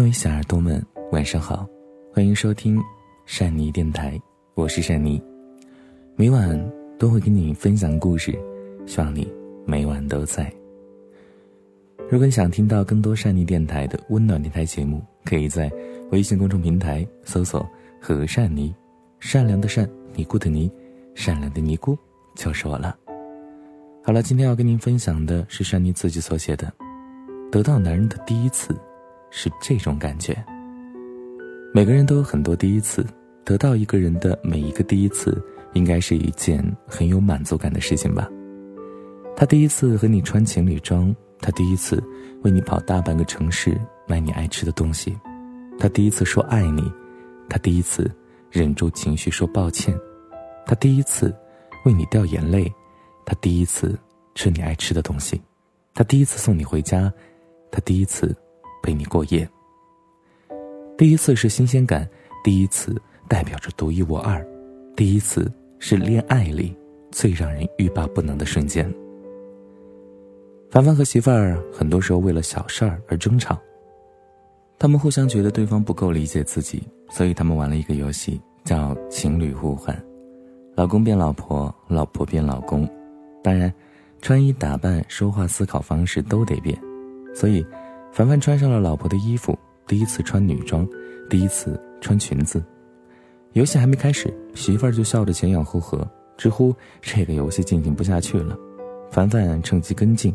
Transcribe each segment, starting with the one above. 各位小耳朵们，晚上好，欢迎收听善妮电台，我是善妮。每晚都会跟你分享故事，希望你每晚都在。如果你想听到更多善妮电台的温暖电台节目，可以在微信公众平台搜索和善妮，善良的善，尼姑的尼，善良的尼姑就是我了。好了，今天要跟您分享的是善妮自己所写的，得到男人的第一次是这种感觉。每个人都有很多第一次，得到一个人的每一个第一次应该是一件很有满足感的事情吧。他第一次和你穿情侣装，他第一次为你跑大半个城市买你爱吃的东西，他第一次说爱你，他第一次忍住情绪说抱歉，他第一次为你掉眼泪，他第一次吃你爱吃的东西，他第一次送你回家，他第一次陪你过夜。第一次是新鲜感，第一次代表着独一无二，第一次是恋爱里最让人欲罢不能的瞬间。凡凡和媳妇儿很多时候为了小事儿而争吵，他们互相觉得对方不够理解自己，所以他们玩了一个游戏叫情侣互换，老公变老婆，老婆变老公，当然穿衣打扮、说话、思考方式都得变。所以凡凡穿上了老婆的衣服，第一次穿女装，第一次穿裙子。游戏还没开始，媳妇儿就笑得前仰后合，直呼这个游戏进行不下去了。凡凡趁机跟进，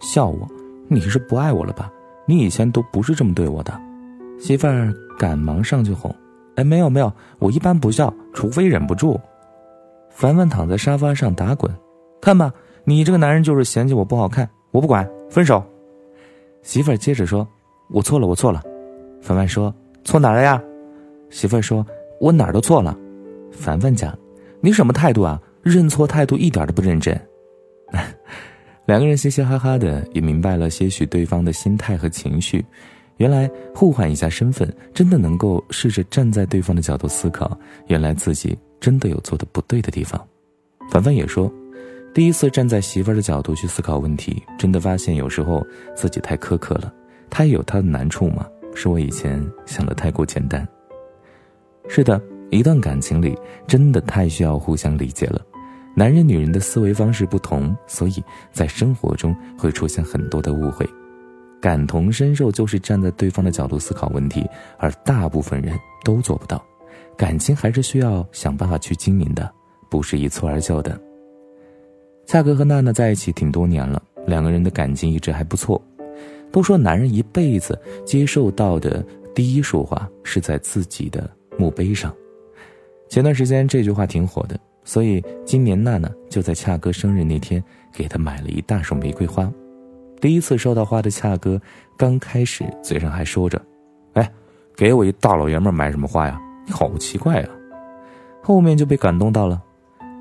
笑我，你是不爱我了吧？你以前都不是这么对我的。媳妇儿赶忙上去哄，没有没有，我一般不笑，除非忍不住。凡凡躺在沙发上打滚，看吧，你这个男人就是嫌弃我不好看，我不管，分手。媳妇儿接着说，我错了我错了。凡凡说，错哪了呀？媳妇儿说，我哪儿都错了。凡凡讲，你什么态度啊，认错态度一点都不认真。两个人嘻嘻哈哈的，也明白了些许对方的心态和情绪。原来互换一下身份，真的能够试着站在对方的角度思考，原来自己真的有做的不对的地方。凡凡也说，第一次站在媳妇儿的角度去思考问题，真的发现有时候自己太苛刻了，她也有她的难处嘛，是我以前想的太过简单。是的，一段感情里真的太需要互相理解了，男人女人的思维方式不同，所以在生活中会出现很多的误会。感同身受就是站在对方的角度思考问题，而大部分人都做不到，感情还是需要想办法去经营的，不是一蹴而就的。恰哥和娜娜在一起挺多年了，两个人的感情一直还不错。都说男人一辈子接受到的第一束花是在自己的墓碑上，前段时间这句话挺火的，所以今年娜娜就在恰哥生日那天给他买了一大束玫瑰花。第一次收到花的恰哥刚开始嘴上还说着，给我一大老爷们买什么花呀，你好奇怪啊。后面就被感动到了，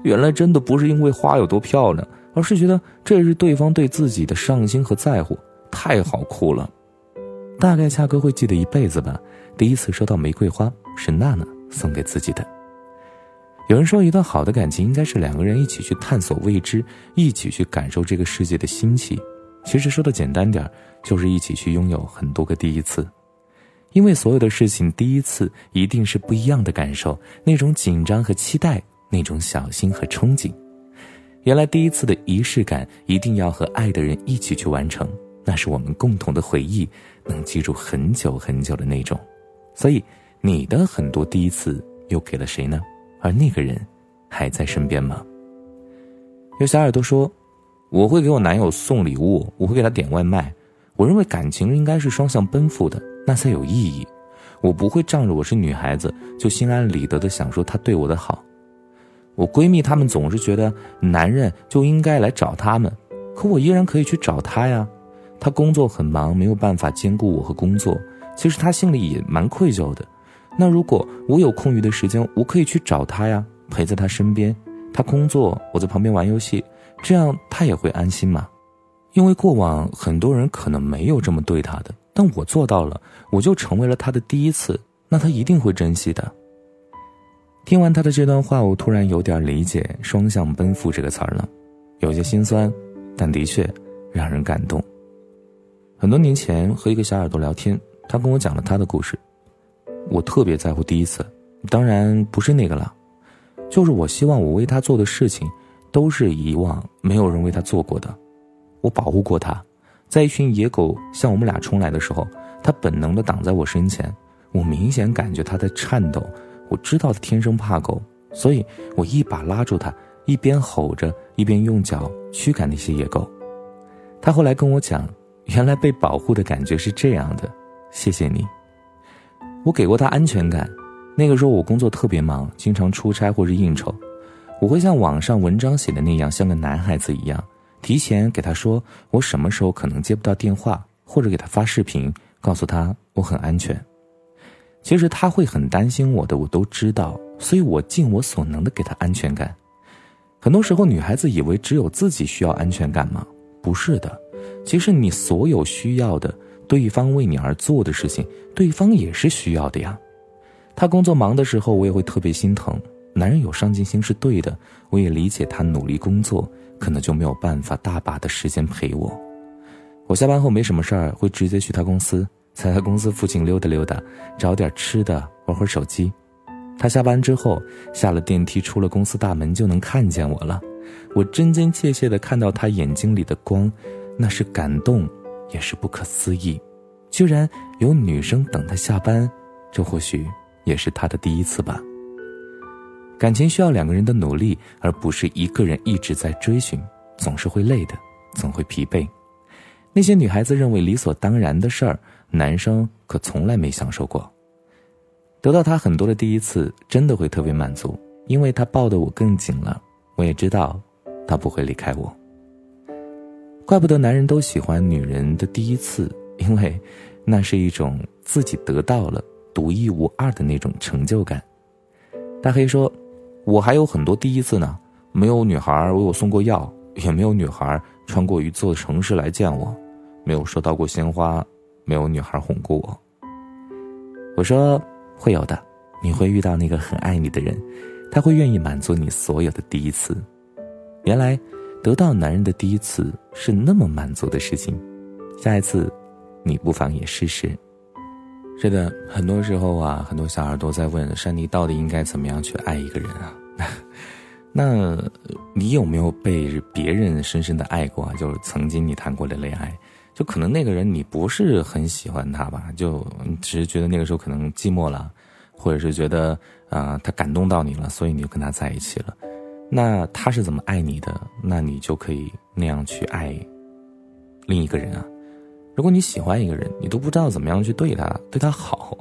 原来真的不是因为花有多漂亮，而是觉得这是对方对自己的上心和在乎，太好哭了。大概恰哥会记得一辈子吧，第一次收到玫瑰花是娜娜送给自己的。有人说，一段好的感情应该是两个人一起去探索未知，一起去感受这个世界的新奇。其实说的简单点，就是一起去拥有很多个第一次。因为所有的事情第一次一定是不一样的感受，那种紧张和期待，那种小心和憧憬。原来第一次的仪式感一定要和爱的人一起去完成，那是我们共同的回忆，能记住很久很久的那种。所以你的很多第一次又给了谁呢？而那个人还在身边吗？有小耳朵说，我会给我男友送礼物，我会给他点外卖，我认为感情应该是双向奔赴的，那才有意义。我不会仗着我是女孩子就心安理得地想说他对我的好。我闺蜜她们总是觉得男人就应该来找她们，可我依然可以去找她呀。她工作很忙，没有办法兼顾我和工作，其实她心里也蛮愧疚的。那如果我有空余的时间，我可以去找她呀，陪在她身边，她工作，我在旁边玩游戏，这样她也会安心嘛。因为过往很多人可能没有这么对她的，但我做到了，我就成为了她的第一次，那她一定会珍惜的。听完他的这段话，我突然有点理解双向奔赴这个词儿了，有些心酸，但的确让人感动。很多年前和一个小耳朵聊天，他跟我讲了他的故事，我特别在乎第一次，当然不是那个了，就是我希望我为他做的事情都是以往没有人为他做过的。我保护过他，在一群野狗向我们俩冲来的时候，他本能地挡在我身前，我明显感觉他在颤抖，我知道他天生怕狗，所以我一把拉住他，一边吼着一边用脚驱赶那些野狗。他后来跟我讲，原来被保护的感觉是这样的，谢谢你。我给过他安全感，那个时候我工作特别忙，经常出差或是应酬，我会像网上文章写的那样，像个男孩子一样，提前给他说我什么时候可能接不到电话，或者给他发视频告诉他我很安全。其实他会很担心我的，我都知道，所以我尽我所能的给他安全感。很多时候女孩子以为只有自己需要安全感吗？不是的，其实你所有需要的，对方为你而做的事情，对方也是需要的呀。他工作忙的时候，我也会特别心疼，男人有上进心是对的，我也理解他努力工作，可能就没有办法大把的时间陪我。我下班后没什么事儿，会直接去他公司，在他公司附近溜达溜达，找点吃的，玩会儿手机。他下班之后，下了电梯，出了公司大门就能看见我了，我真真切切地看到他眼睛里的光，那是感动，也是不可思议，居然有女生等他下班，这或许也是他的第一次吧。感情需要两个人的努力，而不是一个人一直在追寻，总是会累的，总会疲惫。那些女孩子认为理所当然的事儿，男生可从来没享受过。得到他很多的第一次，真的会特别满足，因为他抱得我更紧了，我也知道他不会离开我。怪不得男人都喜欢女人的第一次，因为那是一种自己得到了独一无二的那种成就感。大黑说，我还有很多第一次呢，没有女孩为我送过药，也没有女孩穿过一座城市来见我，没有收到过鲜花，没有女孩哄过我。我说，会有的，你会遇到那个很爱你的人，他会愿意满足你所有的第一次。原来得到男人的第一次是那么满足的事情，下一次你不妨也试试。是的，很多时候啊，很多小耳朵在问珊妮到底应该怎么样去爱一个人啊？那你有没有被别人深深的爱过啊？就是曾经你谈过的恋爱，就可能那个人你不是很喜欢他吧，就只是觉得那个时候可能寂寞了，或者是觉得他感动到你了，所以你就跟他在一起了。那他是怎么爱你的，那你就可以那样去爱另一个人啊。如果你喜欢一个人，你都不知道怎么样去对他好，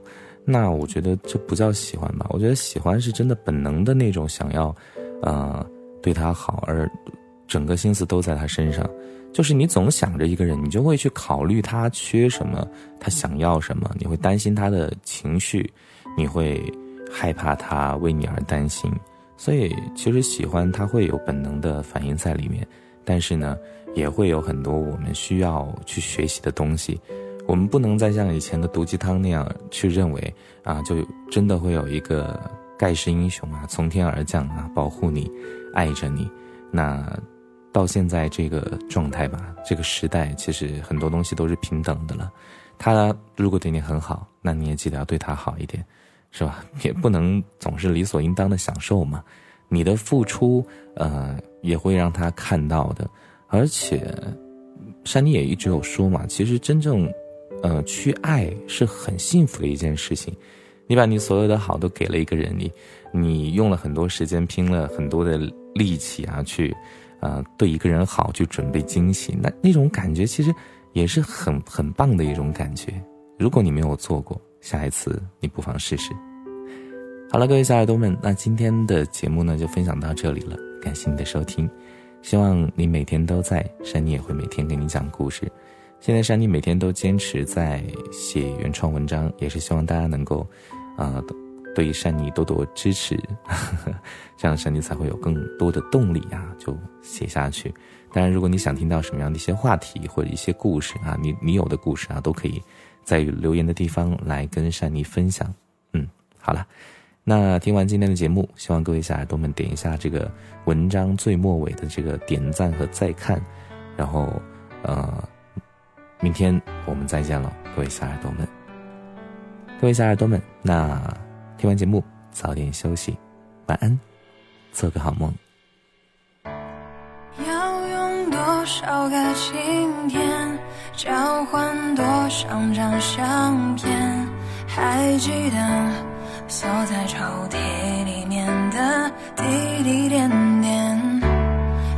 那我觉得这不叫喜欢吧。我觉得喜欢是真的本能的那种想要对他好，而整个心思都在他身上。就是你总想着一个人，你就会去考虑他缺什么，他想要什么，你会担心他的情绪，你会害怕他为你而担心。所以其实喜欢它会有本能的反应在里面，但是呢也会有很多我们需要去学习的东西。我们不能再像以前的毒鸡汤那样去认为就真的会有一个盖世英雄从天而降保护你爱着你。那到现在这个状态吧，这个时代其实很多东西都是平等的了，他如果对你很好，那你也记得要对他好一点，是吧？也不能总是理所应当的享受嘛，你的付出也会让他看到的。而且珊妮也一直有说嘛，其实真正去爱是很幸福的一件事情。你把你所有的好都给了一个人，你用了很多时间，拼了很多的力气去对一个人好，去准备惊喜，那种感觉其实也是很棒的一种感觉。如果你没有做过，下一次你不妨试试。好了，各位小耳朵们，那今天的节目呢就分享到这里了，感谢你的收听，希望你每天都在，珊妮也会每天给你讲故事。现在珊妮每天都坚持在写原创文章，也是希望大家能够对珊妮多多支持这样珊妮才会有更多的动力就写下去。当然如果你想听到什么样的一些话题或者一些故事你有的故事都可以在留言的地方来跟珊妮分享。好了，那听完今天的节目，希望各位小耳朵们点一下这个文章最末尾的这个点赞和再看，然后明天我们再见了，各位小耳朵们。各位小耳朵们，那听完节目早点休息，晚安，做个好梦。要用多少个晴天交换多少张相片，还记得锁在抽屉里面的滴滴点点，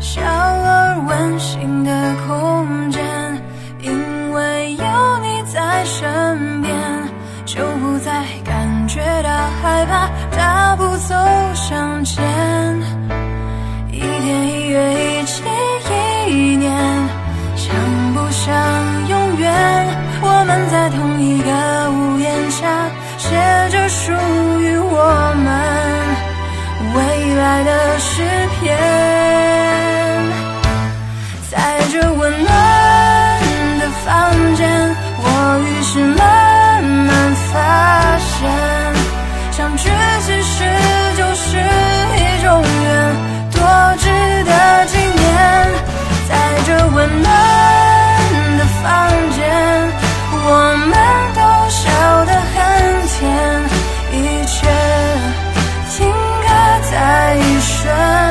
小而温馨的空间，因为有你在身边，就不再感觉到害怕，大步走向前，一天一月一期一年，像不像永远，我们在同一个屋檐下写着属于我们未来的诗篇，在这温暖的房间，我于是慢慢发现，相聚其实就是一种缘，多值得纪念，在这温暖的房间，我们都笑得很甜，一切停格在一瞬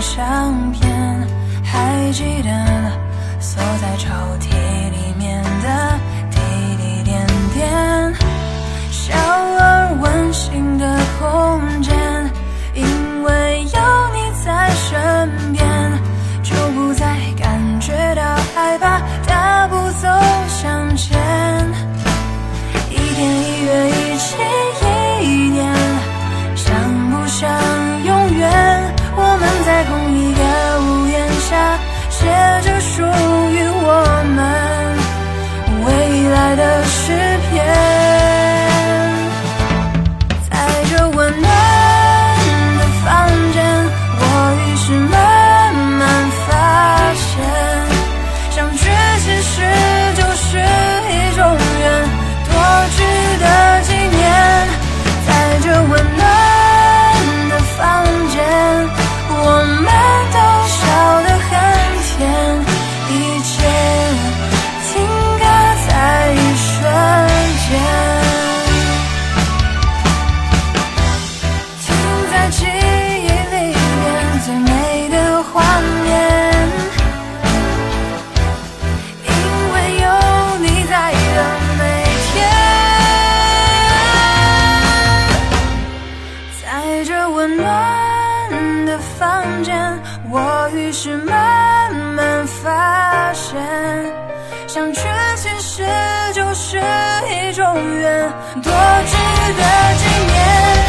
相片，还记得锁在抽屉里面的滴滴点点，小而温馨的空间，因为有你在身边，就不再感觉到害怕，大步走向前，一天一月一期一年，像不像在同一个屋檐下写着属于我们未来的诗篇，在这温暖的房间，我于是慢慢发现，相聚其实就是一种缘，多值得纪念，在这温暖的房间，我们都笑得很甜，一切停格在一瞬间，停在记忆里面最美的画面，因为有你在的每天，在这温暖的房间，我于是慢慢发现，相聚其实就是一种缘，多值得纪念。